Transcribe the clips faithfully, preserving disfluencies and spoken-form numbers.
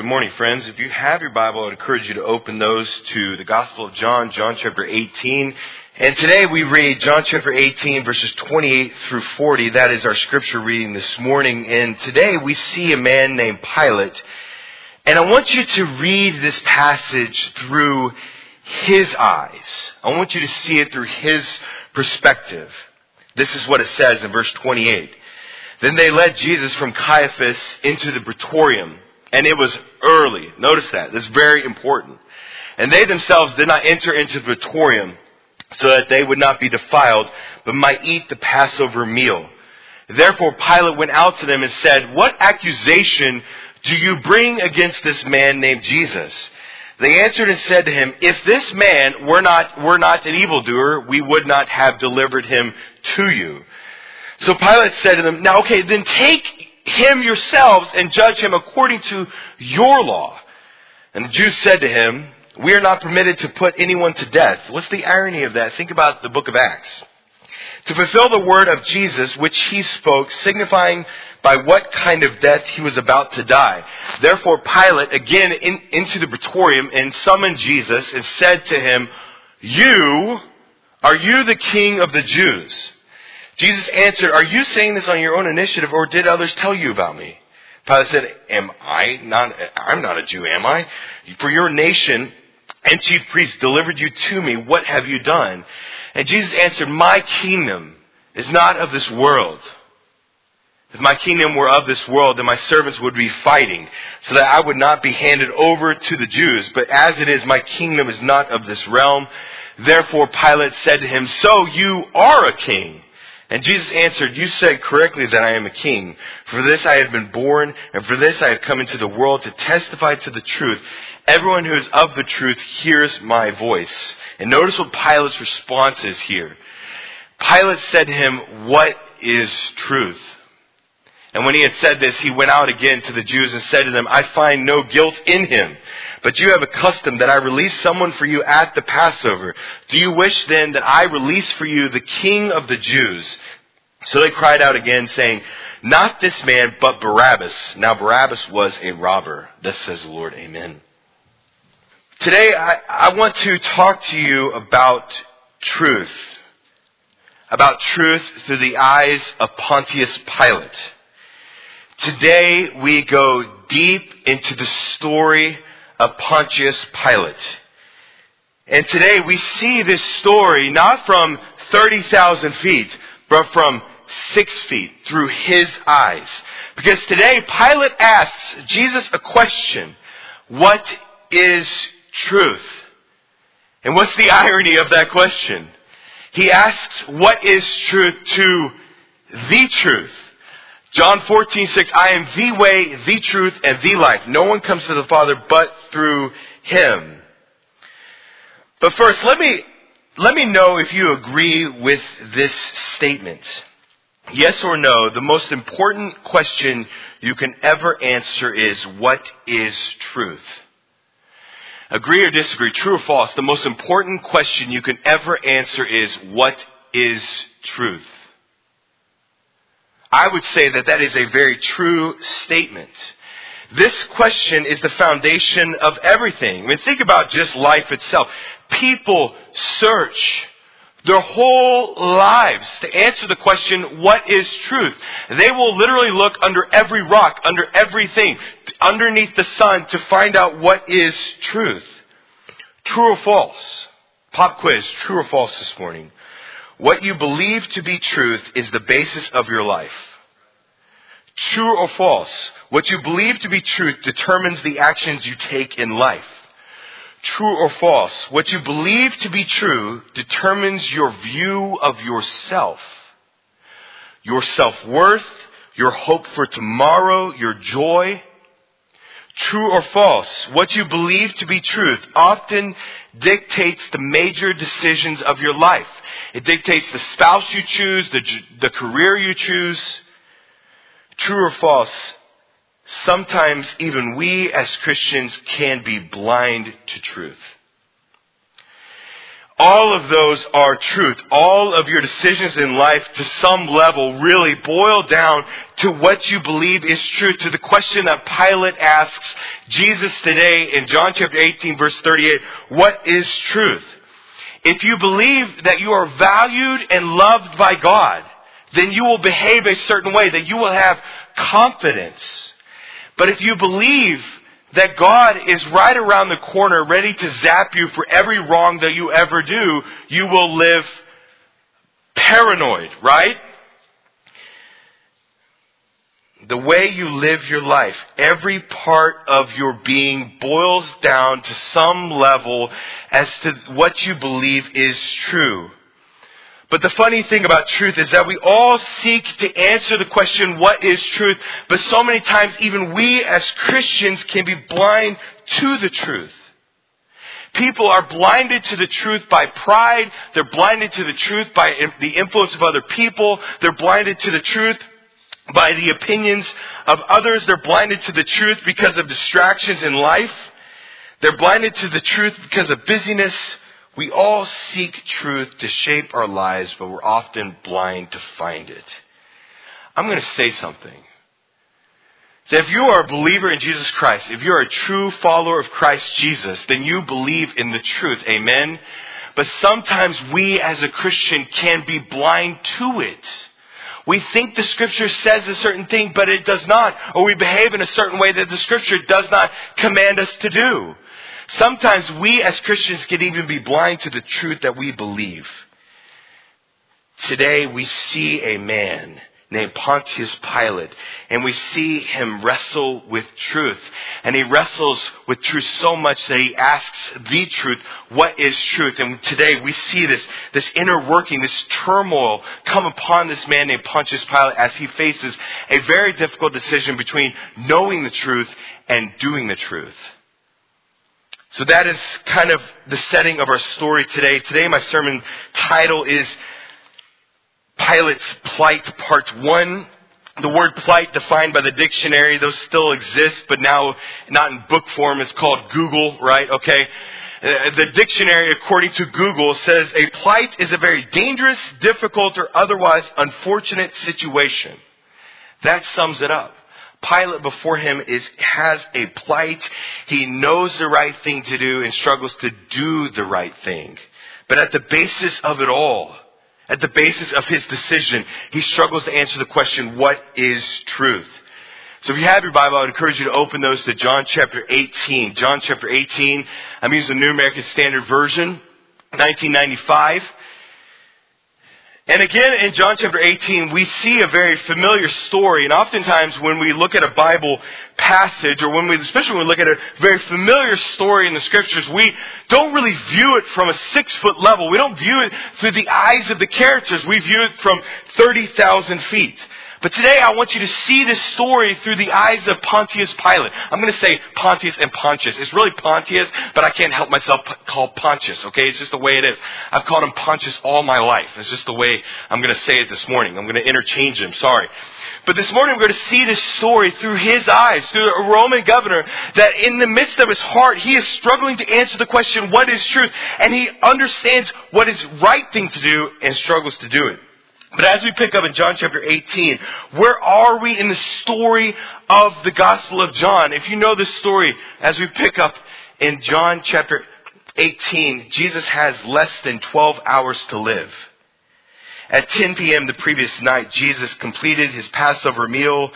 Good morning, friends. If you have your Bible, I would encourage you to open those to the Gospel of John, John chapter eighteen. And today we read John chapter eighteen, verses twenty-eight through forty. That is our scripture reading this morning. And today we see a man named Pilate. And I want you to read this passage through his eyes. I want you to see it through his perspective. This is what it says in verse twenty-eight. Then they led Jesus from Caiaphas into the Praetorium, and it was early. Notice that. That's very important. And they themselves did not enter into the Praetorium so that they would not be defiled, but might eat the Passover meal. Therefore Pilate went out to them and said, "What accusation do you bring against this man named Jesus?" They answered and said to him, "If this man were not, were not an evildoer, we would not have delivered him to you." So Pilate said to them, "Now, okay, then take him yourselves and judge him according to your law." And the Jews said to him, "We are not permitted to put anyone to death." What's the irony of that? Think about the book of Acts. To fulfill the word of Jesus, which he spoke, signifying by what kind of death he was about to die. Therefore Pilate again in, into the Praetorium and summoned Jesus and said to him, "You, are you the king of the Jews?" Jesus answered, "Are you saying this on your own initiative, or did others tell you about me?" Pilate said, "Am I not? I'm not a Jew, am I? For your nation and chief priests delivered you to me. What have you done?" And Jesus answered, "My kingdom is not of this world. If my kingdom were of this world, then my servants would be fighting, so that I would not be handed over to the Jews. But as it is, my kingdom is not of this realm." Therefore Pilate said to him, "So you are a king." And Jesus answered, "You said correctly that I am a king. For this I have been born, and for this I have come into the world to testify to the truth. Everyone who is of the truth hears my voice." And notice what Pilate's response is here. Pilate said to him, "What is truth?" And when he had said this, he went out again to the Jews and said to them, "I find no guilt in him. But you have a custom that I release someone for you at the Passover. Do you wish then that I release for you the king of the Jews?" So they cried out again, saying, "Not this man, but Barabbas." Now Barabbas was a robber. Thus says the Lord, amen. Today, I, I want to talk to you about truth. About truth through the eyes of Pontius Pilate. Today we go deep into the story of Pontius Pilate. And today we see this story not from thirty thousand feet, but from six feet through his eyes. Because today Pilate asks Jesus a question. What is truth? And what's the irony of that question? He asks, what is truth to the truth? John fourteen six, "I am the way, the truth, and the life. No one comes to the Father but through him." But first, let me let me know if you agree with this statement. Yes or no, the most important question you can ever answer is, what is truth? Agree or disagree, true or false, the most important question you can ever answer is, what is truth? I would say that that is a very true statement. This question is the foundation of everything. I mean, think about just life itself. People search their whole lives to answer the question, what is truth? They will literally look under every rock, under everything, underneath the sun to find out what is truth. True or false? Pop quiz, true or false this morning? What you believe to be truth is the basis of your life. True or false? What you believe to be truth determines the actions you take in life. True or false? What you believe to be true determines your view of yourself, your self-worth, your hope for tomorrow, your joy. True or false? What you believe to be truth often dictates the major decisions of your life. It dictates the spouse you choose, the, the career you choose. True or false? Sometimes even we as Christians can be blind to truth. All of those are truth. All of your decisions in life, to some level, really boil down to what you believe is true, to the question that Pilate asks Jesus today in John chapter eighteen, verse thirty-eight, what is truth? If you believe that you are valued and loved by God, then you will behave a certain way, that you will have confidence. But if you believe that God is right around the corner, ready to zap you for every wrong that you ever do, you will live paranoid, right? The way you live your life, every part of your being boils down to some level as to what you believe is true. But the funny thing about truth is that we all seek to answer the question, what is truth? But so many times, even we as Christians can be blind to the truth. People are blinded to the truth by pride. They're blinded to the truth by the influence of other people. They're blinded to the truth by the opinions of others. They're blinded to the truth because of distractions in life. They're blinded to the truth because of busyness. We all seek truth to shape our lives, but we're often blind to find it. I'm going to say something. That if you are a believer in Jesus Christ, if you're a true follower of Christ Jesus, then you believe in the truth. Amen? But sometimes we as a Christian can be blind to it. We think the Scripture says a certain thing, but it does not. Or we behave in a certain way that the Scripture does not command us to do. Sometimes we as Christians can even be blind to the truth that we believe. Today we see a man named Pontius Pilate, and we see him wrestle with truth. And he wrestles with truth so much that he asks the truth, what is truth? And today we see this, this inner working, this turmoil come upon this man named Pontius Pilate as he faces a very difficult decision between knowing the truth and doing the truth. So that is kind of the setting of our story today. Today my sermon title is Pilate's Plight, Part one. The word plight, defined by the dictionary, those still exist, but now not in book form. It's called Google, right? Okay. The dictionary, according to Google, says a plight is a very dangerous, difficult, or otherwise unfortunate situation. That sums it up. Pilate before him is has a plight. He knows the right thing to do and struggles to do the right thing. But at the basis of it all, at the basis of his decision, he struggles to answer the question, what is truth? So if you have your Bible, I would encourage you to open those to John chapter eighteen. John chapter eighteen. I'm using the New American Standard Version, nineteen ninety-five. And again, in John chapter eighteen, we see a very familiar story. And oftentimes when we look at a Bible passage, or when we, especially when we look at a very familiar story in the Scriptures, we don't really view it from a six-foot level. We don't view it through the eyes of the characters. We view it from thirty thousand feet. But today I want you to see this story through the eyes of Pontius Pilate. I'm going to say Pontius and Pontius. It's really Pontius, but I can't help myself call Pontius, okay? It's just the way it is. I've called him Pontius all my life. It's just the way I'm going to say it this morning. I'm going to interchange him, sorry. But this morning we're going to see this story through his eyes, through a Roman governor, that in the midst of his heart, he is struggling to answer the question, what is truth? And he understands what is the right thing to do and struggles to do it. But as we pick up in John chapter eighteen, where are we in the story of the Gospel of John? If you know this story, as we pick up in John chapter eighteen, Jesus has less than twelve hours to live. At ten p.m. the previous night, Jesus completed his Passover meal,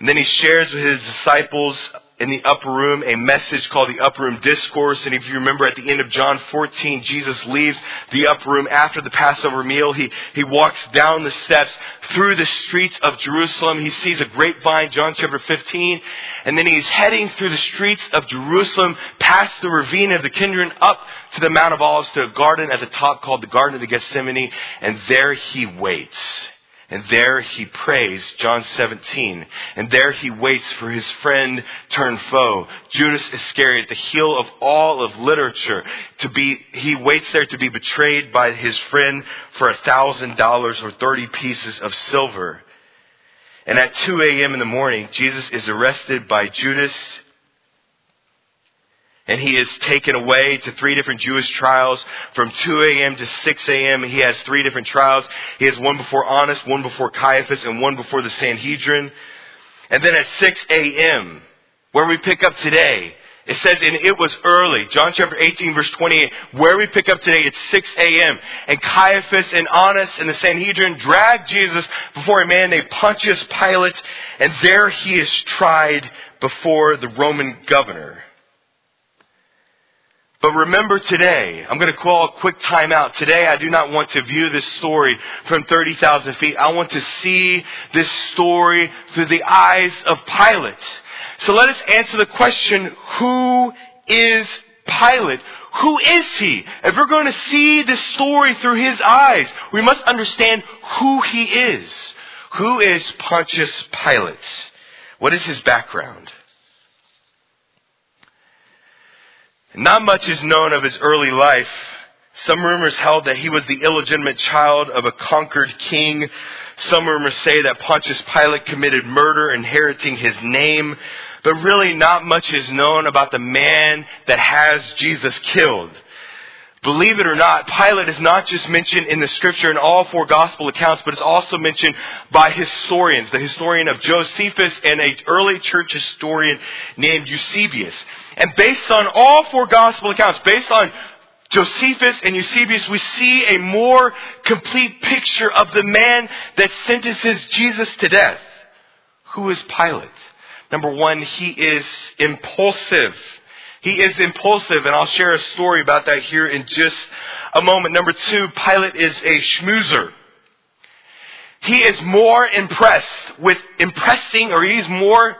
and then he shares with his disciples in the upper room a message called the Upper Room Discourse. And if you remember at the end of John fourteen, Jesus leaves the upper room after the Passover meal. He, he walks down the steps through the streets of Jerusalem. He sees a grapevine, John chapter fifteen. And then he's heading through the streets of Jerusalem, past the ravine of the Kindron, up to the Mount of Olives, to a garden at the top called the Garden of the Gethsemane. And there he waits. And there he prays, John seventeen. And there he waits for his friend turned foe, Judas Iscariot, the heel of all of literature. To be, he waits there to be betrayed by his friend for a thousand dollars or thirty pieces of silver. And at two a.m. in the morning, Jesus is arrested by Judas. and he is taken away to three different Jewish trials from two a.m. to six a.m. He has three different trials. He has one before Annas, one before Caiaphas, and one before the Sanhedrin. And then at six a.m., where we pick up today, it says, and it was early. John chapter eighteen, verse twenty-eight. Where we pick up today, it's six a.m. And Caiaphas and Annas and the Sanhedrin dragged Jesus before a man named Pontius Pilate. And there he is tried before the Roman governor. But remember today, I'm going to call a quick time out. Today, I do not want to view this story from thirty thousand feet. I want to see this story through the eyes of Pilate. So let us answer the question, who is Pilate? Who is he? If we're going to see this story through his eyes, we must understand who he is. Who is Pontius Pilate? What is his background? Not much is known of his early life. Some rumors held that he was the illegitimate child of a conquered king. Some rumors say that Pontius Pilate committed murder, inheriting his name. But really not much is known about the man that has Jesus killed. Believe it or not, Pilate is not just mentioned in the scripture in all four gospel accounts, but it's also mentioned by historians. The historian of Josephus and an early church historian named Eusebius. And based on all four gospel accounts, based on Josephus and Eusebius, we see a more complete picture of the man that sentences Jesus to death. Who is Pilate? Number one, he is impulsive. He is impulsive, and I'll share a story about that here in just a moment. Number two, Pilate is a schmoozer. He is more impressed with impressing, or he's more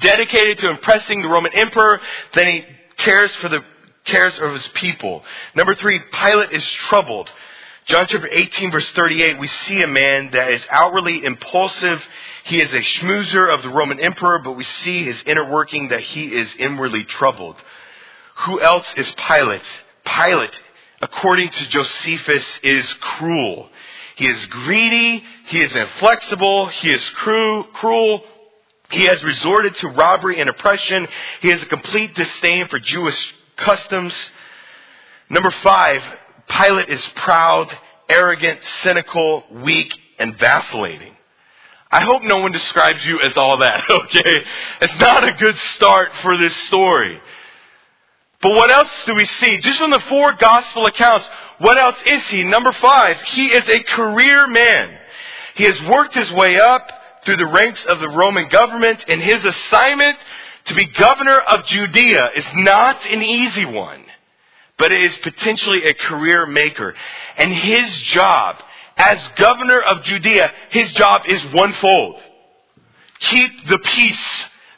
dedicated to impressing the Roman emperor than he cares for the cares of his people. Number three, Pilate is troubled. John chapter eighteen, verse thirty-eight, we see a man that is outwardly impulsive. He is a schmoozer of the Roman emperor, but we see his inner working that he is inwardly troubled. Who else is Pilate? Pilate, according to Josephus, is cruel. He is greedy. He is inflexible. He is cru- cruel. He has resorted to robbery and oppression. He has a complete disdain for Jewish customs. Number five, Pilate is proud, arrogant, cynical, weak, and vacillating. I hope no one describes you as all that, okay? It's not a good start for this story. But what else do we see? Just from the four gospel accounts, what else is he? Number five, he is a career man. He has worked his way up through the ranks of the Roman government, and his assignment to be governor of Judea is not an easy one. But it is potentially a career maker. And his job as governor of Judea, his job is onefold. Keep the peace.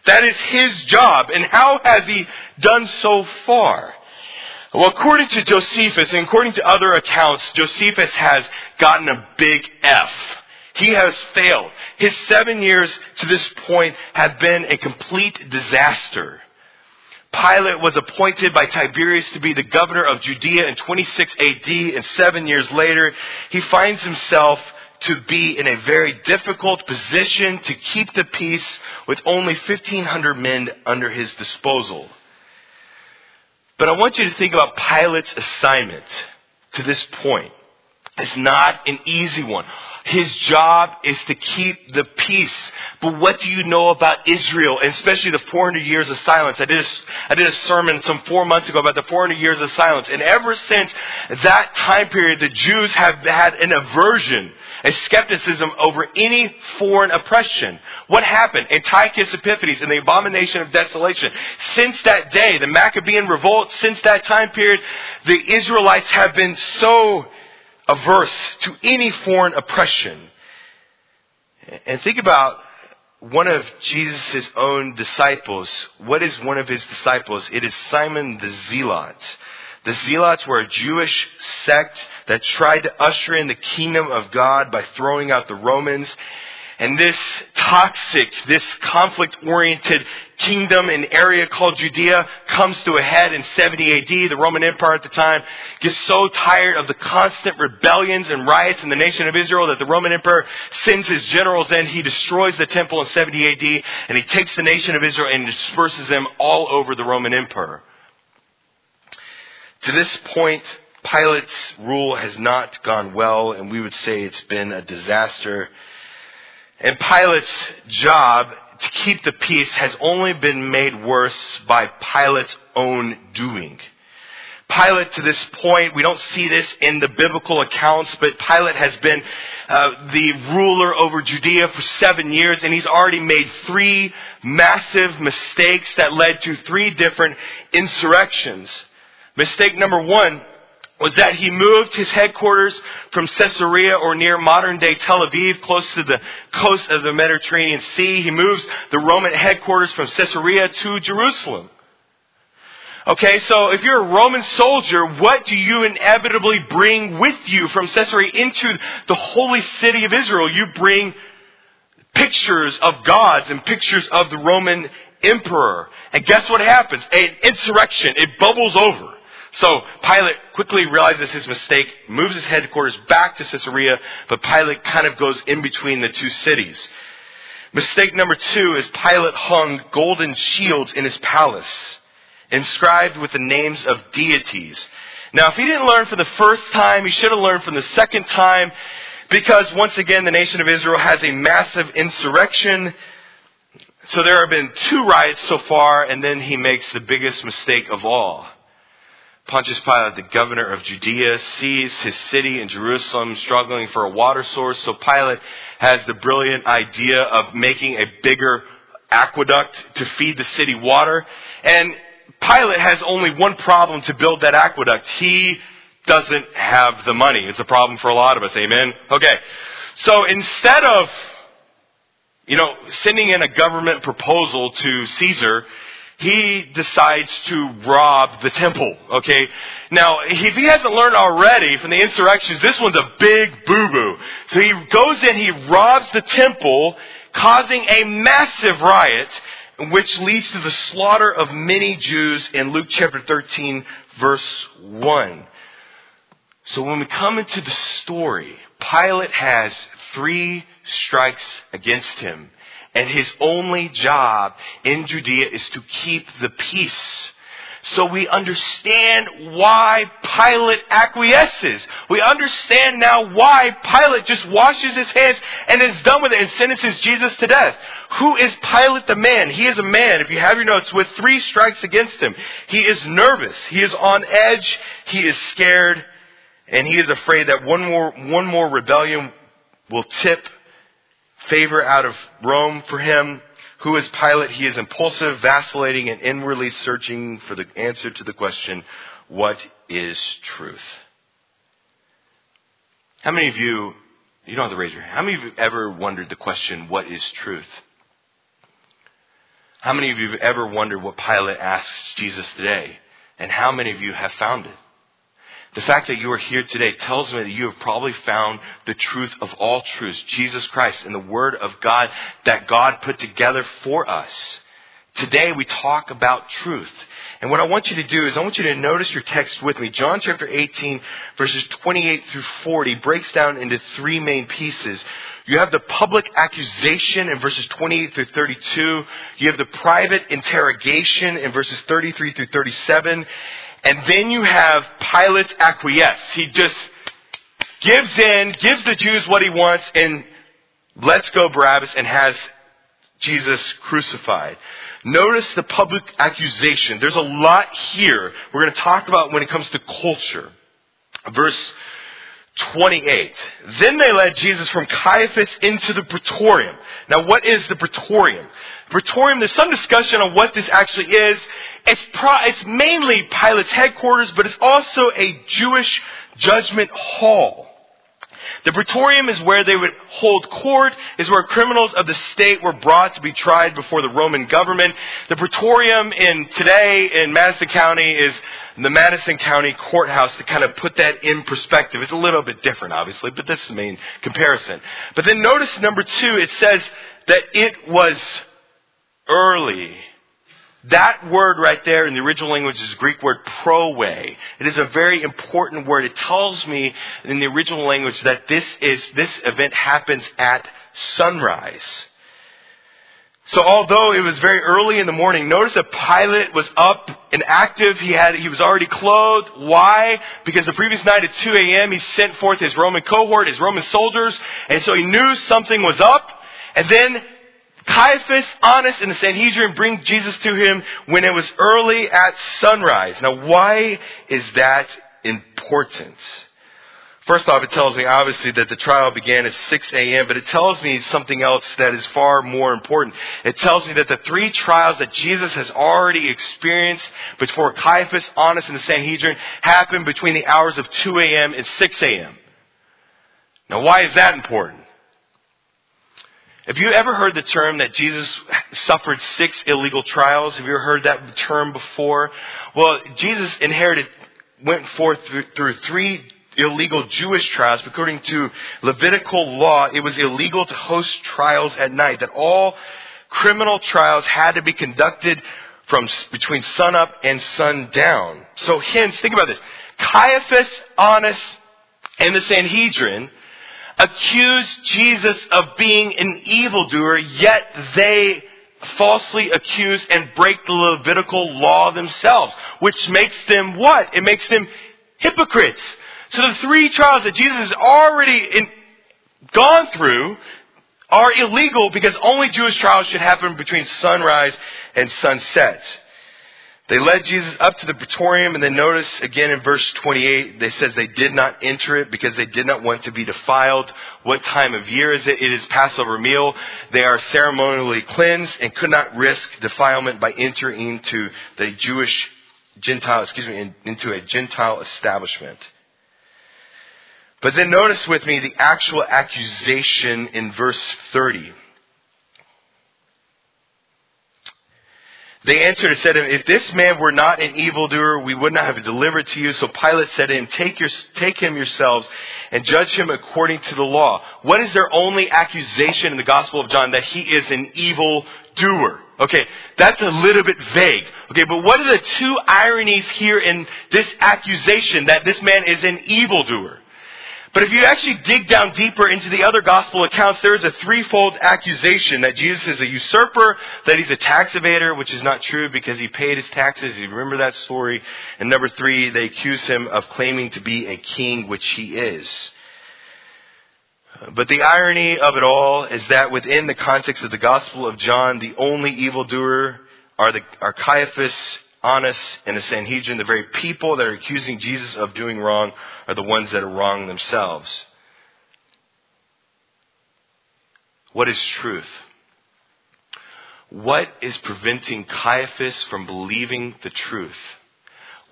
That is his job. And how has he done so far? Well, according to Josephus and according to other accounts, Josephus has gotten a big F. He has failed. His seven years to this point have been a complete disaster. Pilate was appointed by Tiberius to be the governor of Judea in twenty-six A D, and seven years later, he finds himself to be in a very difficult position to keep the peace with only fifteen hundred men under his disposal. But I want you to think about Pilate's assignment to this point. It's not an easy one. His job is to keep the peace. But what do you know about Israel, and especially the four hundred years of silence? I did a, I did a sermon some four months ago about the four hundred years of silence. And ever since that time period, the Jews have had an aversion, a skepticism over any foreign oppression. What happened? Antiochus Epiphanes and the abomination of desolation. Since that day, the Maccabean Revolt, since that time period, the Israelites have been so averse to any foreign oppression. And think about one of Jesus' own disciples. What is one of his disciples? It is Simon the Zealot. The Zealots were a Jewish sect that tried to usher in the kingdom of God by throwing out the Romans. And this toxic, this conflict-oriented kingdom and area called Judea comes to a head in seventy A D. The Roman Empire at the time gets so tired of the constant rebellions and riots in the nation of Israel that the Roman Emperor sends his generals in. He destroys the temple in seventy A D, and he takes the nation of Israel and disperses them all over the Roman Empire. To this point, Pilate's rule has not gone well, and we would say it's been a disaster. And Pilate's job to keep the peace has only been made worse by Pilate's own doing. Pilate, to this point, we don't see this in the biblical accounts, but Pilate has been uh, the ruler over Judea for seven years, and he's already made three massive mistakes that led to three different insurrections. Mistake number one was that he moved his headquarters from Caesarea, or near modern-day Tel Aviv, close to the coast of the Mediterranean Sea. He moves the Roman headquarters from Caesarea to Jerusalem. Okay, so if you're a Roman soldier, what do you inevitably bring with you from Caesarea into the holy city of Israel? You bring pictures of gods and pictures of the Roman emperor. And guess what happens? An insurrection. It bubbles over. So Pilate quickly realizes his mistake, moves his headquarters back to Caesarea, but Pilate kind of goes in between the two cities. Mistake number two is Pilate hung golden shields in his palace, inscribed with the names of deities. Now, if he didn't learn from the first time, he should have learned from the second time, because once again, the nation of Israel has a massive insurrection. So there have been two riots so far, and then he makes the biggest mistake of all. Pontius Pilate, the governor of Judea, sees his city in Jerusalem struggling for a water source, so Pilate has the brilliant idea of making a bigger aqueduct to feed the city water. And Pilate has only one problem to build that aqueduct. He doesn't have the money. It's a problem for a lot of us, amen? Okay, so instead of, you know, sending in a government proposal to Caesar, he decides to rob the temple, okay? Now, if he hasn't learned already from the insurrections, this one's a big boo-boo. So he goes in, he robs the temple, causing a massive riot, which leads to the slaughter of many Jews in Luke chapter thirteen, verse one. So when we come into the story, Pilate has three strikes against him. And his only job in Judea is to keep the peace. So we understand why Pilate acquiesces. We understand now why Pilate just washes his hands and is done with it and sentences Jesus to death. Who is Pilate the man? He is a man, if you have your notes, with three strikes against him. He is nervous. He is on edge. He is scared. And he is afraid that one more, one more rebellion will tip favor out of Rome for him. Who is Pilate? He is impulsive, vacillating, and inwardly searching for the answer to the question, what is truth? How many of you, you don't have to raise your hand, how many of you ever wondered the question, what is truth? How many of you have ever wondered what Pilate asks Jesus today? And how many of you have found it? The fact that you are here today tells me that you have probably found the truth of all truths, Jesus Christ and the Word of God that God put together for us. Today we talk about truth. And what I want you to do is I want you to notice your text with me. John chapter eighteen, verses twenty-eight through forty breaks down into three main pieces. You have the public accusation in verses twenty-eight through thirty-two. You have the private interrogation in verses thirty-three through thirty-seven. And then you have Pilate acquiesce. He just gives in, gives the Jews what he wants, and lets go Barabbas and has Jesus crucified. Notice the public accusation. There's a lot here we're going to talk about when it comes to culture. Verse twenty-eight. Then they led Jesus from Caiaphas into the Praetorium. Now, what is the Praetorium? Praetorium, there's some discussion on what this actually is. It's, pro- it's mainly Pilate's headquarters, but it's also a Jewish judgment hall. The Praetorium is where they would hold court, is where criminals of the state were brought to be tried before the Roman government. The Praetorium in today in Madison County is the Madison County Courthouse, to kind of put that in perspective. It's a little bit different, obviously, but that's the main comparison. But then notice number two, it says that it was early. That word right there in the original language is the Greek word proe. It is a very important word. It tells me in the original language that this is this event happens at sunrise. So although it was very early in the morning, notice that Pilate was up and active. He had, he was already clothed. Why? Because the previous night at two a.m. he sent forth his Roman cohort, his Roman soldiers. And so he knew something was up. And then Caiaphas, Annas, and the Sanhedrin bring Jesus to him when it was early at sunrise. Now, why is that important? First off, it tells me, obviously, that the trial began at six a.m., but it tells me something else that is far more important. It tells me that the three trials that Jesus has already experienced before Caiaphas, Annas, and the Sanhedrin happened between the hours of two a.m. and six a.m. Now, why is that important? Have you ever heard the term that Jesus suffered six illegal trials? Have you ever heard that term before? Well, Jesus inherited, went forth through, through three illegal Jewish trials. According to Levitical law, it was illegal to host trials at night, that all criminal trials had to be conducted from between sunup and sundown. So hence, think about this. Caiaphas, Annas, and the Sanhedrin accused Jesus of being an evildoer, yet they falsely accuse and break the Levitical law themselves, which makes them what? It makes them hypocrites. So the three trials that Jesus has already in, gone through are illegal because only Jewish trials should happen between sunrise and sunset. They led Jesus up to the Praetorium, and then notice again in verse twenty-eight, they says they did not enter it because they did not want to be defiled. What time of year is it? It is Passover meal. They are ceremonially cleansed and could not risk defilement by entering into the Jewish Gentile, excuse me, into a Gentile establishment. But then notice with me the actual accusation in verse thirty. They answered and said to him, "If this man were not an evildoer, we would not have delivered to you." So Pilate said to him, take, your, take him yourselves and judge him according to the law. What is their only accusation in the Gospel of John? That he is an evildoer. Okay, that's a little bit vague. Okay, but what are the two ironies here in this accusation that this man is an evildoer? But if you actually dig down deeper into the other gospel accounts, there is a threefold accusation that Jesus is a usurper, that he's a tax evader, which is not true because he paid his taxes. You remember that story. And number three, they accuse him of claiming to be a king, which he is. But the irony of it all is that within the context of the Gospel of John, the only evildoer are, the, are Caiaphas, Annas, and the Sanhedrin. The very people that are accusing Jesus of doing wrong are the ones that are wrong themselves. What is truth? What is preventing Caiaphas from believing the truth?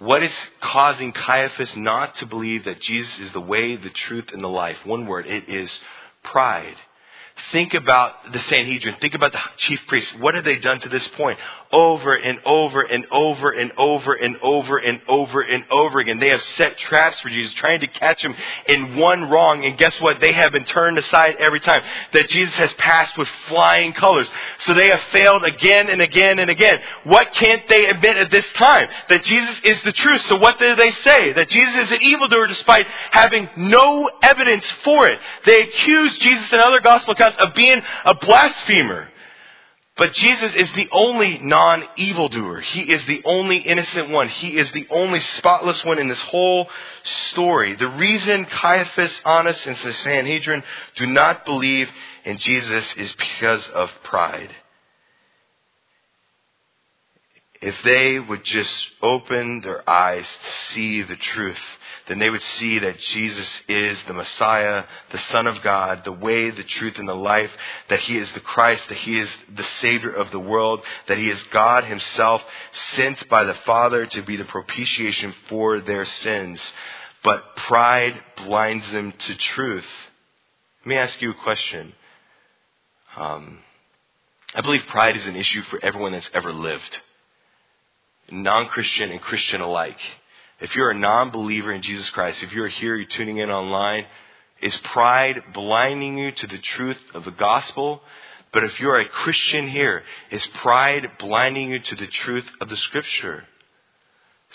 What is causing Caiaphas not to believe that Jesus is the way, the truth, and the life? One word, it is pride. Think about the Sanhedrin. Think about the chief priests. What have they done to this point? Over and over and over and over and over and over and over again. They have set traps for Jesus, trying to catch him in one wrong. And guess what? They have been turned aside every time. That Jesus has passed with flying colors. So they have failed again and again and again. What can't they admit at this time? That Jesus is the truth. So what do they say? That Jesus is an evildoer despite having no evidence for it. They accuse Jesus in other gospel accounts of being a blasphemer. But Jesus is the only non-evildoer. He is the only innocent one. He is the only spotless one in this whole story. The reason Caiaphas, Annas, and the Sanhedrin do not believe in Jesus is because of pride. If they would just open their eyes to see the truth, then they would see that Jesus is the Messiah, the Son of God, the way, the truth, and the life, that he is the Christ, that he is the Savior of the world, that he is God himself, sent by the Father to be the propitiation for their sins. But pride blinds them to truth. Let me ask you a question. Um, I believe pride is an issue for everyone that's ever lived. Non-Christian and Christian alike. If you're a non-believer in Jesus Christ, if you're here, you're tuning in online, is pride blinding you to the truth of the gospel? But if you're a Christian here, is pride blinding you to the truth of the scripture?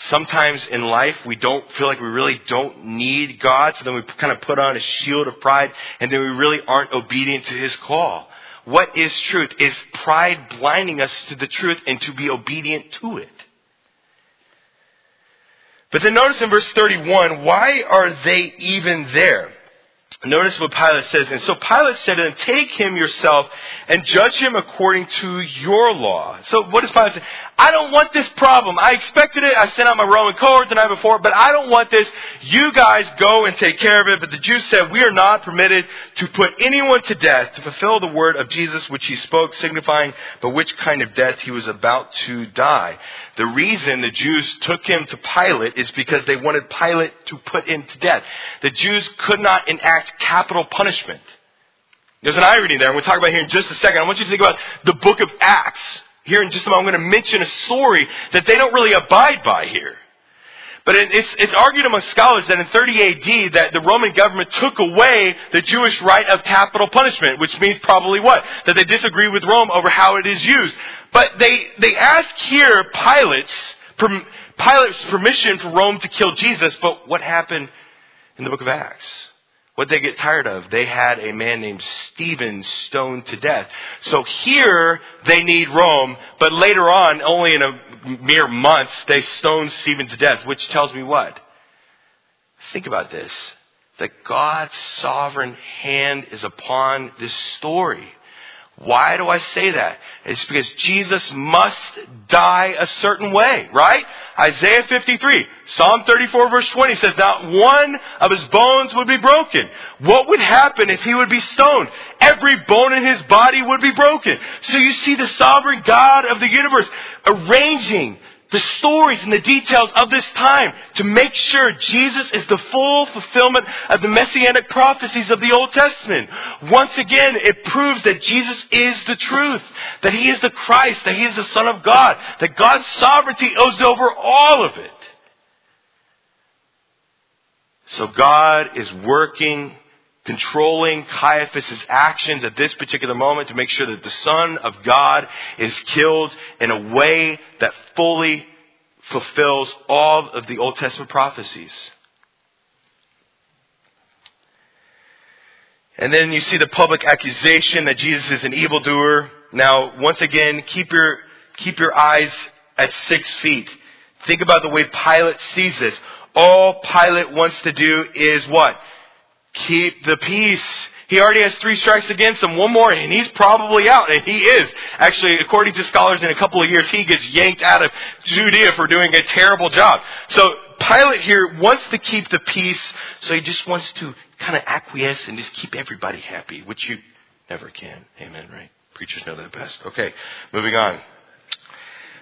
Sometimes in life, we don't feel like we really don't need God, so then we kind of put on a shield of pride, and then we really aren't obedient to his call. what is truth? Is pride blinding us to the truth and to be obedient to it? But then notice in verse thirty-one, why are they even there? Notice what Pilate says. And so Pilate said to them, take him yourself and judge him according to your law. So what does Pilate say? I don't want this problem. I expected it. I sent out my Roman cohort the night before, but I don't want this. You guys go and take care of it. But the Jews said, we are not permitted to put anyone to death to fulfill the word of Jesus, which he spoke, signifying by which kind of death he was about to die. The reason the Jews took him to Pilate is because they wanted Pilate to put him to death. The Jews could not enact capital punishment. There's an irony there, and we'll talk about it here in just a second. I want you to think about the book of Acts. Here in just a moment, I'm going to mention a story that they don't really abide by here. But it's, it's argued among scholars that in thirty A D that the Roman government took away the Jewish right of capital punishment, which means probably what? That they disagree with Rome over how it is used. But they, they ask here Pilate's, per, Pilate's permission for Rome to kill Jesus, but what happened in the book of Acts? What they get tired of? They had a man named Stephen stoned to death. So here they need Rome, but later on, only in a mere month, they stone Stephen to death, which tells me what? Think about this. That God's sovereign hand is upon this story. Why do I say that? It's because Jesus must die a certain way, right? Isaiah fifty-three, Psalm thirty-four, verse twenty says, not one of his bones would be broken. What would happen if he would be stoned? Every bone in his body would be broken. So you see the sovereign God of the universe arranging the stories and the details of this time to make sure Jesus is the full fulfillment of the messianic prophecies of the Old Testament. Once again, it proves that Jesus is the truth, that he is the Christ, that he is the Son of God, that God's sovereignty owes over all of it. So God is working, controlling Caiaphas' actions at this particular moment to make sure that the Son of God is killed in a way that fully fulfills all of the Old Testament prophecies. And then you see the public accusation that Jesus is an evildoer. Now, once again, keep your, keep your eyes at six feet. Think about the way Pilate sees this. All Pilate wants to do is what? Keep the peace. He already has three strikes against him. One more, and he's probably out. And he is. Actually, according to scholars, in a couple of years, he gets yanked out of Judea for doing a terrible job. So Pilate here wants to keep the peace, so he just wants to kind of acquiesce and just keep everybody happy, which you never can. Amen, right? Preachers know that best. Okay, moving on.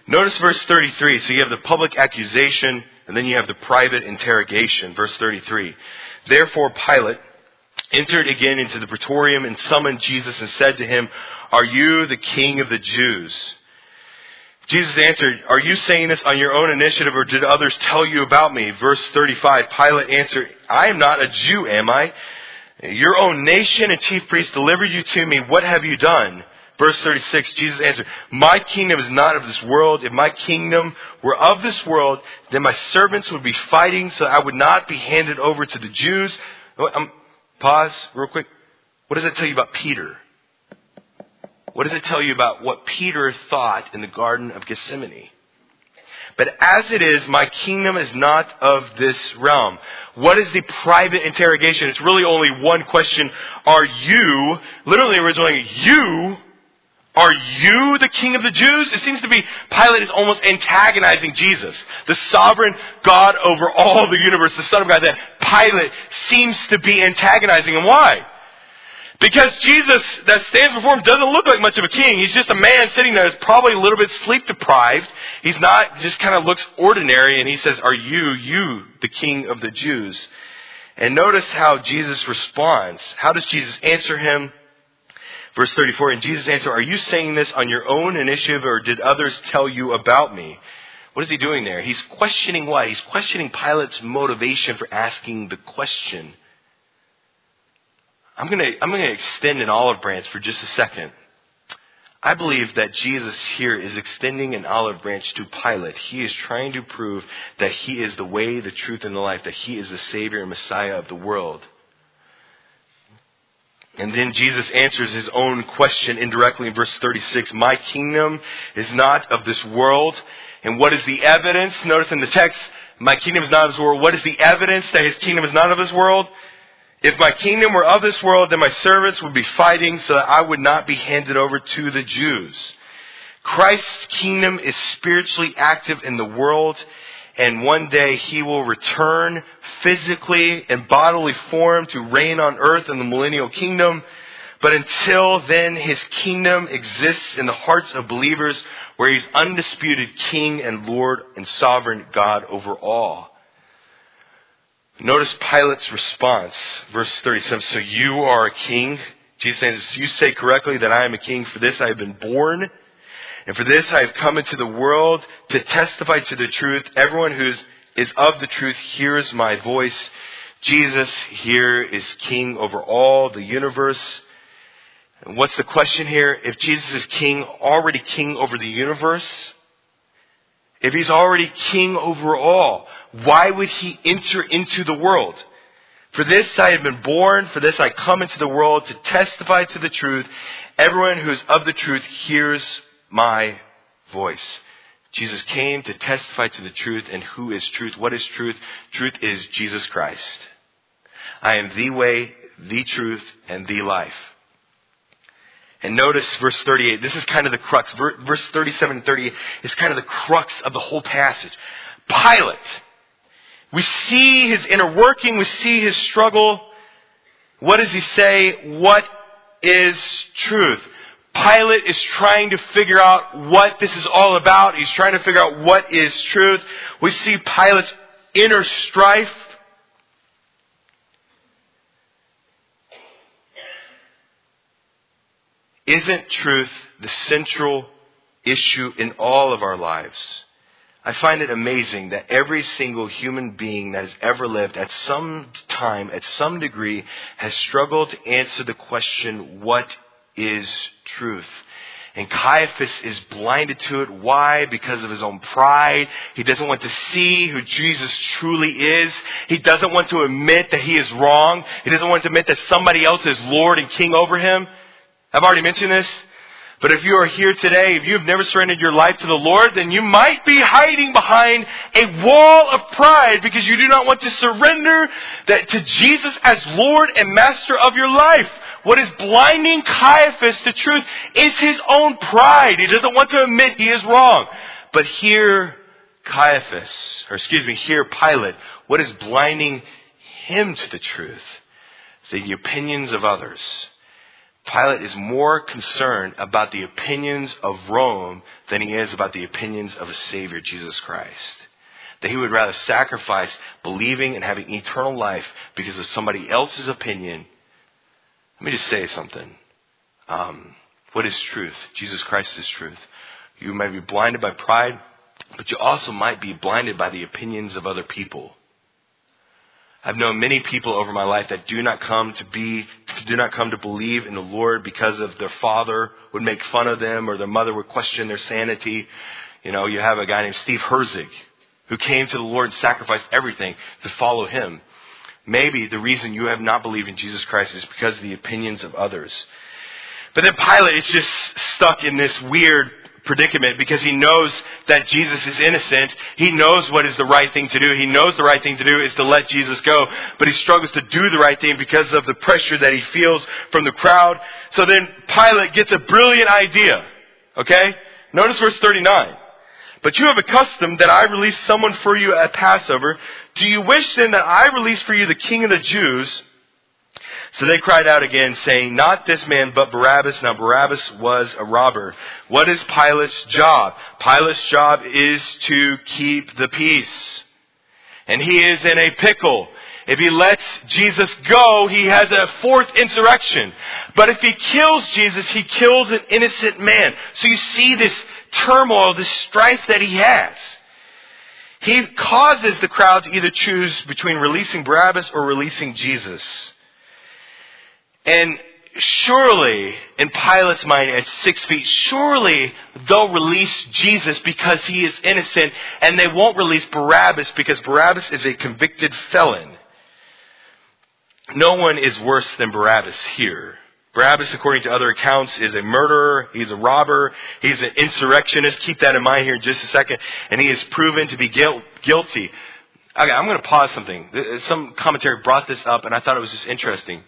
Notice verse thirty-three. So you have the public accusation, and then you have the private interrogation. Verse thirty-three. Therefore, Pilate entered again into the Praetorium and summoned Jesus and said to him, are you the king of the Jews? Jesus answered, are you saying this on your own initiative or did others tell you about me? Verse thirty-five, Pilate answered, I am not a Jew, am I? Your own nation and chief priests delivered you to me. What have you done? Verse thirty-six, Jesus answered, my kingdom is not of this world. If my kingdom were of this world, then my servants would be fighting so I would not be handed over to the Jews. Um, pause real quick. What does that tell you about Peter? What does it tell you about what Peter thought in the Garden of Gethsemane? But as it is, my kingdom is not of this realm. What is the private interrogation? It's really only one question. Are you, literally originally, you... are you the king of the Jews? It seems to be Pilate is almost antagonizing Jesus, the sovereign God over all the universe, the Son of God, that Pilate seems to be antagonizing. And why? Because Jesus that stands before him doesn't look like much of a king. He's just a man sitting there that's probably a little bit sleep deprived. He's not, just kind of looks ordinary. And he says, are you, you, the king of the Jews? And notice how Jesus responds. How does Jesus answer him? Verse thirty-four, and Jesus answered, are you saying this on your own initiative or did others tell you about me? What is he doing there? He's questioning what? He's questioning Pilate's motivation for asking the question. I'm going to I'm going to extend an olive branch for just a second. I believe that Jesus here is extending an olive branch to Pilate. He is trying to prove that he is the way, the truth, and the life, that he is the Savior and Messiah of the world. And then Jesus answers his own question indirectly in verse thirty-six. My kingdom is not of this world. And what is the evidence? Notice in the text, my kingdom is not of this world. What is the evidence that his kingdom is not of this world? If my kingdom were of this world, then my servants would be fighting so that I would not be handed over to the Jews. Christ's kingdom is spiritually active in the world, and one day he will return physically in bodily form to reign on earth in the millennial kingdom. But until then, his kingdom exists in the hearts of believers where he's undisputed king and Lord and sovereign God over all. Notice Pilate's response, verse thirty-seven. So you are a king. Jesus says, you say correctly that I am a king. For this I have been born. And for this I have come into the world to testify to the truth. Everyone who is, is of the truth hears my voice. Jesus here is king over all the universe. And what's the question here? If Jesus is king, already king over the universe, if he's already king over all, why would he enter into the world? For this I have been born, for this I come into the world to testify to the truth. Everyone who is of the truth hears my voice. Jesus came to testify to the truth. And who is truth? What is truth? Truth is Jesus Christ. I am the way, the truth, and the life. And notice verse thirty-eight. This is kind of the crux. Verse thirty-seven and thirty-eight is kind of the crux of the whole passage. Pilate. We see his inner working. We see his struggle. What does he say? What is truth? Pilate is trying to figure out what this is all about. He's trying to figure out what is truth. We see Pilate's inner strife. Isn't truth the central issue in all of our lives? I find it amazing that every single human being that has ever lived at some time, at some degree, has struggled to answer the question, what is truth? Is truth. And Caiaphas is blinded to it. Why? Because of his own pride. He doesn't want to see who Jesus truly is. He doesn't want to admit that he is wrong. He doesn't want to admit that somebody else is Lord and King over him. I've already mentioned this. But if you are here today, if you've never surrendered your life to the Lord, then you might be hiding behind a wall of pride because you do not want to surrender that to Jesus as Lord and Master of your life. What is blinding Caiaphas to truth is his own pride. He doesn't want to admit he is wrong. But here, Caiaphas, or excuse me, here Pilate, what is blinding him to the truth? The opinions of others. Pilate is more concerned about the opinions of Rome than he is about the opinions of a Savior, Jesus Christ. That he would rather sacrifice believing and having eternal life because of somebody else's opinion. Let me just say something. Um, what is truth? Jesus Christ is truth. You might be blinded by pride, but you also might be blinded by the opinions of other people. I've known many people over my life that do not come to be, do not come to believe in the Lord because of their father would make fun of them or their mother would question their sanity. You know, you have a guy named Steve Herzig who came to the Lord and sacrificed everything to follow him. Maybe the reason you have not believed in Jesus Christ is because of the opinions of others. But then Pilate is just stuck in this weird predicament because he knows that Jesus is innocent. He knows what is the right thing to do. He knows the right thing to do is to let Jesus go. But he struggles to do the right thing because of the pressure that he feels from the crowd. So then Pilate gets a brilliant idea. Okay? Notice verse thirty-nine. But you have a custom that I release someone for you at Passover. Do you wish then that I release for you the king of the Jews? So they cried out again, saying, not this man, but Barabbas. Now Barabbas was a robber. What is Pilate's job? Pilate's job is to keep the peace. And he is in a pickle. If he lets Jesus go, he has a fourth insurrection. But if he kills Jesus, he kills an innocent man. So you see this turmoil, this strife that he has. He causes the crowd to either choose between releasing Barabbas or releasing Jesus. And surely, in Pilate's mind at six feet, surely they'll release Jesus because he is innocent, and they won't release Barabbas because Barabbas is a convicted felon. No one is worse than Barabbas here. Barabbas, according to other accounts, is a murderer. He's a robber. He's an insurrectionist. Keep that in mind here in just a second. And he is proven to be guilt, guilty. Okay, I'm going to pause something. Some commentary brought this up, and I thought it was just interesting.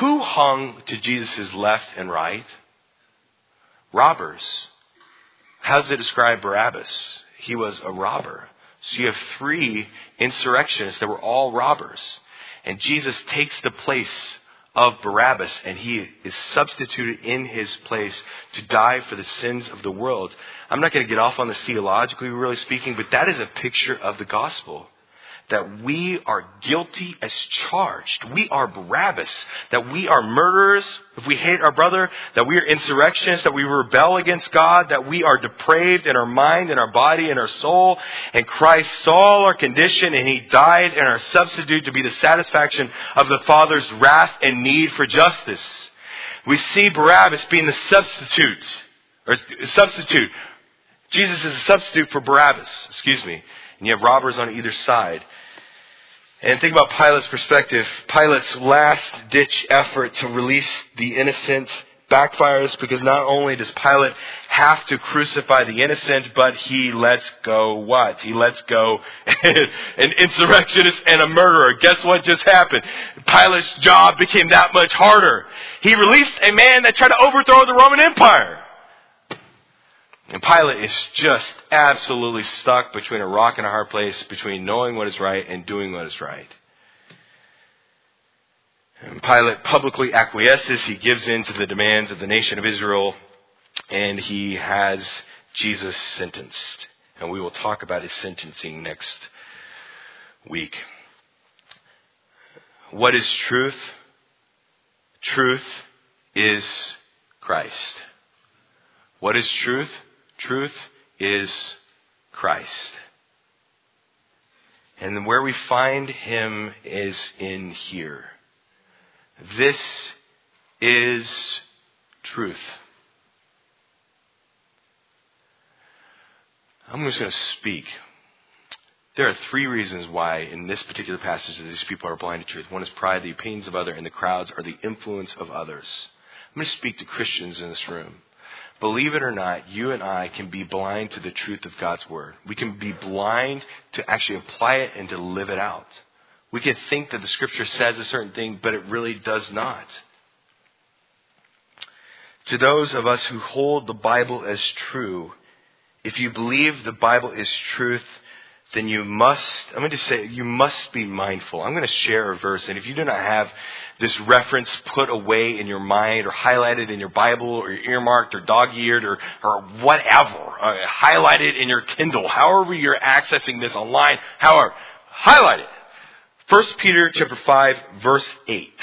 Who hung to Jesus' left and right? Robbers. How does it describe Barabbas? He was a robber. So you have three insurrectionists that were all robbers. And Jesus takes the place of Barabbas, and he is substituted in his place to die for the sins of the world. I'm not going to get off on this theologically, really speaking, but that is a picture of the gospel. That we are guilty as charged. We are Barabbas. That we are murderers if we hate our brother. That we are insurrectionists. That we rebel against God. That we are depraved in our mind, in our body, in our soul. And Christ saw our condition and he died in our substitute to be the satisfaction of the Father's wrath and need for justice. We see Barabbas being the substitute. Or substitute. Jesus is a substitute for Barabbas. Excuse me. And you have robbers on either side. And think about Pilate's perspective. Pilate's last-ditch effort to release the innocent backfires because not only does Pilate have to crucify the innocent, but he lets go what? He lets go an insurrectionist and a murderer. Guess what just happened? Pilate's job became that much harder. He released a man that tried to overthrow the Roman Empire. And Pilate is just absolutely stuck between a rock and a hard place, between knowing what is right and doing what is right. And Pilate publicly acquiesces. He gives in to the demands of the nation of Israel, and he has Jesus sentenced. And we will talk about his sentencing next week. What is truth? Truth is Christ. What is truth? Truth is Christ. And where we find him is in here. This is truth. I'm just going to speak. There are three reasons why in this particular passage that these people are blind to truth. One is pride, the opinions of others, and the crowds are the influence of others. I'm going to speak to Christians in this room. Believe it or not, you and I can be blind to the truth of God's word. We can be blind to actually apply it and to live it out. We can think that the scripture says a certain thing, but it really does not. To those of us who hold the Bible as true, if you believe the Bible is truth, then you must, I'm going to say, you must be mindful. I'm going to share a verse, and if you do not have this reference put away in your mind or highlighted in your Bible or earmarked or dog-eared or, or whatever, uh, highlighted in your Kindle, however you're accessing this online, however, highlight it. First Peter chapter five, verse eight.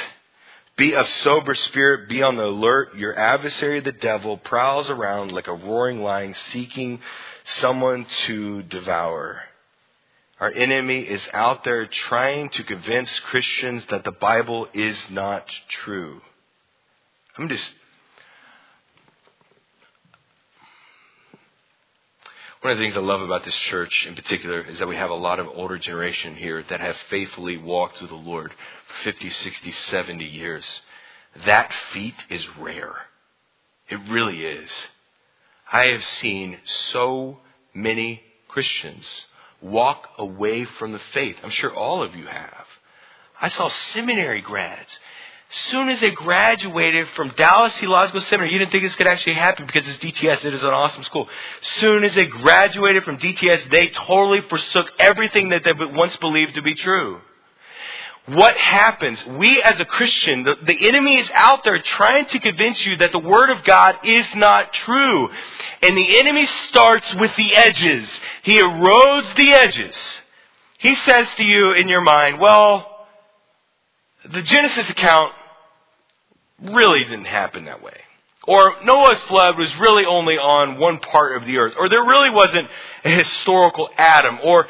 Be of sober spirit, be on the alert. Your adversary, the devil, prowls around like a roaring lion seeking someone to devour. Our enemy is out there trying to convince Christians that the Bible is not true. I'm just... One of the things I love about this church in particular is that we have a lot of older generation here that have faithfully walked with the Lord for fifty, sixty, seventy years. That feat is rare. It really is. I have seen so many Christians walk away from the faith. I'm sure all of you have. I saw seminary grads. As soon as they graduated from Dallas Theological Seminary, you didn't think this could actually happen because it's D T S. It is an awesome school. As soon as they graduated from D T S, they totally forsook everything that they once believed to be true. What happens? We as a Christian, the, the enemy is out there trying to convince you that the Word of God is not true. And the enemy starts with the edges. He erodes the edges. He says to you in your mind, well, the Genesis account really didn't happen that way. Or Noah's flood was really only on one part of the earth. Or there really wasn't a historical Adam. Or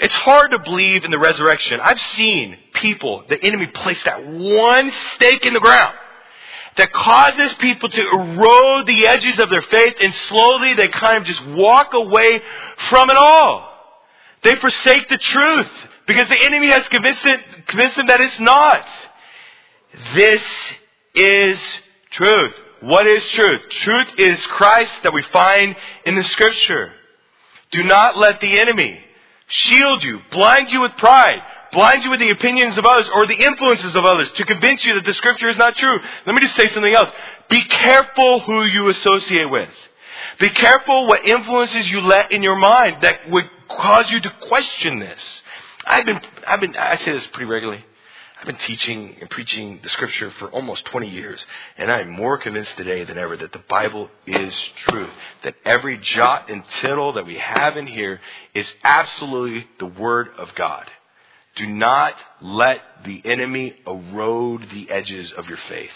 it's hard to believe in the resurrection. I've seen people, the enemy place that one stake in the ground that causes people to erode the edges of their faith, and slowly they kind of just walk away from it all. They forsake the truth because the enemy has convinced, it, convinced them that it's not. This is Truth. What is truth? Truth is Christ that we find in the Scripture. Do not let the enemy shield you, blind you with pride, blind you with the opinions of others or the influences of others to convince you that the Scripture is not true. Let me just say something else. Be careful who you associate with. Be careful what influences you let in your mind that would cause you to question this. I've been, I've been, I say this pretty regularly. I've been teaching and preaching the Scripture for almost twenty years, and I'm more convinced today than ever that the Bible is truth, that every jot and tittle that we have in here is absolutely the Word of God. Do not let the enemy erode the edges of your faith.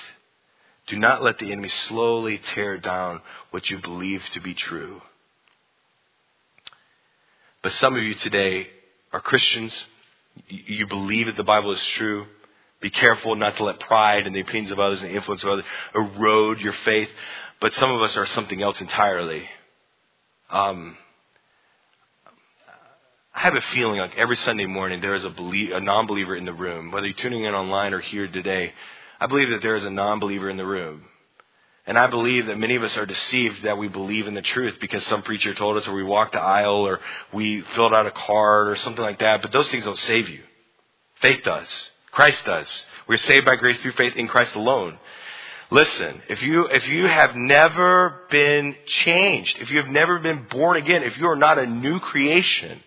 Do not let the enemy slowly tear down what you believe to be true. But some of you today are Christians. You believe that the Bible is true. Be careful not to let pride and the opinions of others and the influence of others erode your faith. But some of us are something else entirely. Um, I have a feeling like every Sunday morning there is a, belie- a non-believer in the room. Whether you're tuning in online or here today, I believe that there is a non-believer in the room. And I believe that many of us are deceived that we believe in the truth because some preacher told us, or we walked the aisle, or we filled out a card or something like that. But those things don't save you. Faith does. Christ does. We're saved by grace through faith in Christ alone. Listen, if you if you have never been changed, if you have never been born again, if you are not a new creation,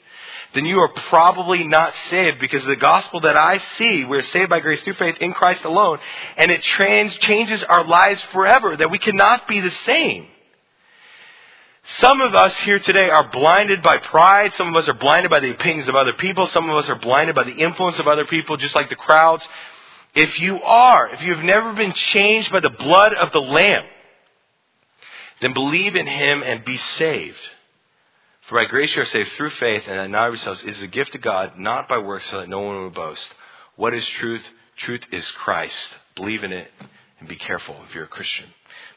then you are probably not saved, because the gospel that I see, we're saved by grace through faith in Christ alone, and it trans- changes our lives forever, that we cannot be the same. Some of us here today are blinded by pride. Some of us are blinded by the opinions of other people. Some of us are blinded by the influence of other people, just like the crowds. If you are, if you have never been changed by the blood of the Lamb, then believe in Him and be saved. For by grace you are saved through faith, and not of yourselves. It is a gift of God, not by works, so that no one will boast. What is truth? Truth is Christ. Believe in it and be careful if you're a Christian.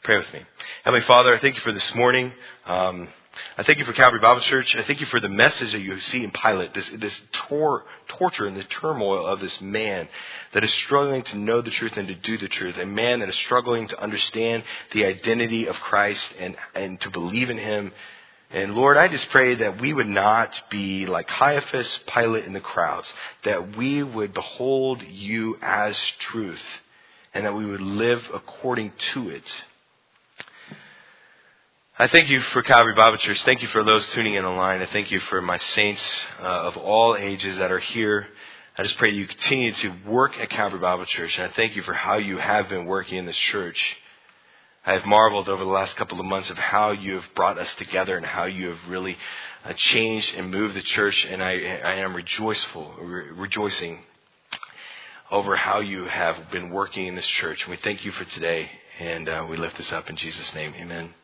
Pray with me. Heavenly Father, I thank you for this morning. Um, I thank you for Calvary Bible Church. I thank you for the message that you see in Pilate, this, this tor- torture and the turmoil of this man that is struggling to know the truth and to do the truth, a man that is struggling to understand the identity of Christ and, and to believe in Him. And Lord, I just pray that we would not be like Caiaphas, Pilate, and the crowds, that we would behold you as truth and that we would live according to it. I thank you for Calvary Bible Church. Thank you for those tuning in online. I thank you for my saints uh, of all ages that are here. I just pray you continue to work at Calvary Bible Church. And I thank you for how you have been working in this church. I have marveled over the last couple of months of how you have brought us together and how you have really changed and moved the church. And I, I am rejoiceful, re- rejoicing over how you have been working in this church. And we thank you for today, and uh, we lift this up in Jesus' name. Amen.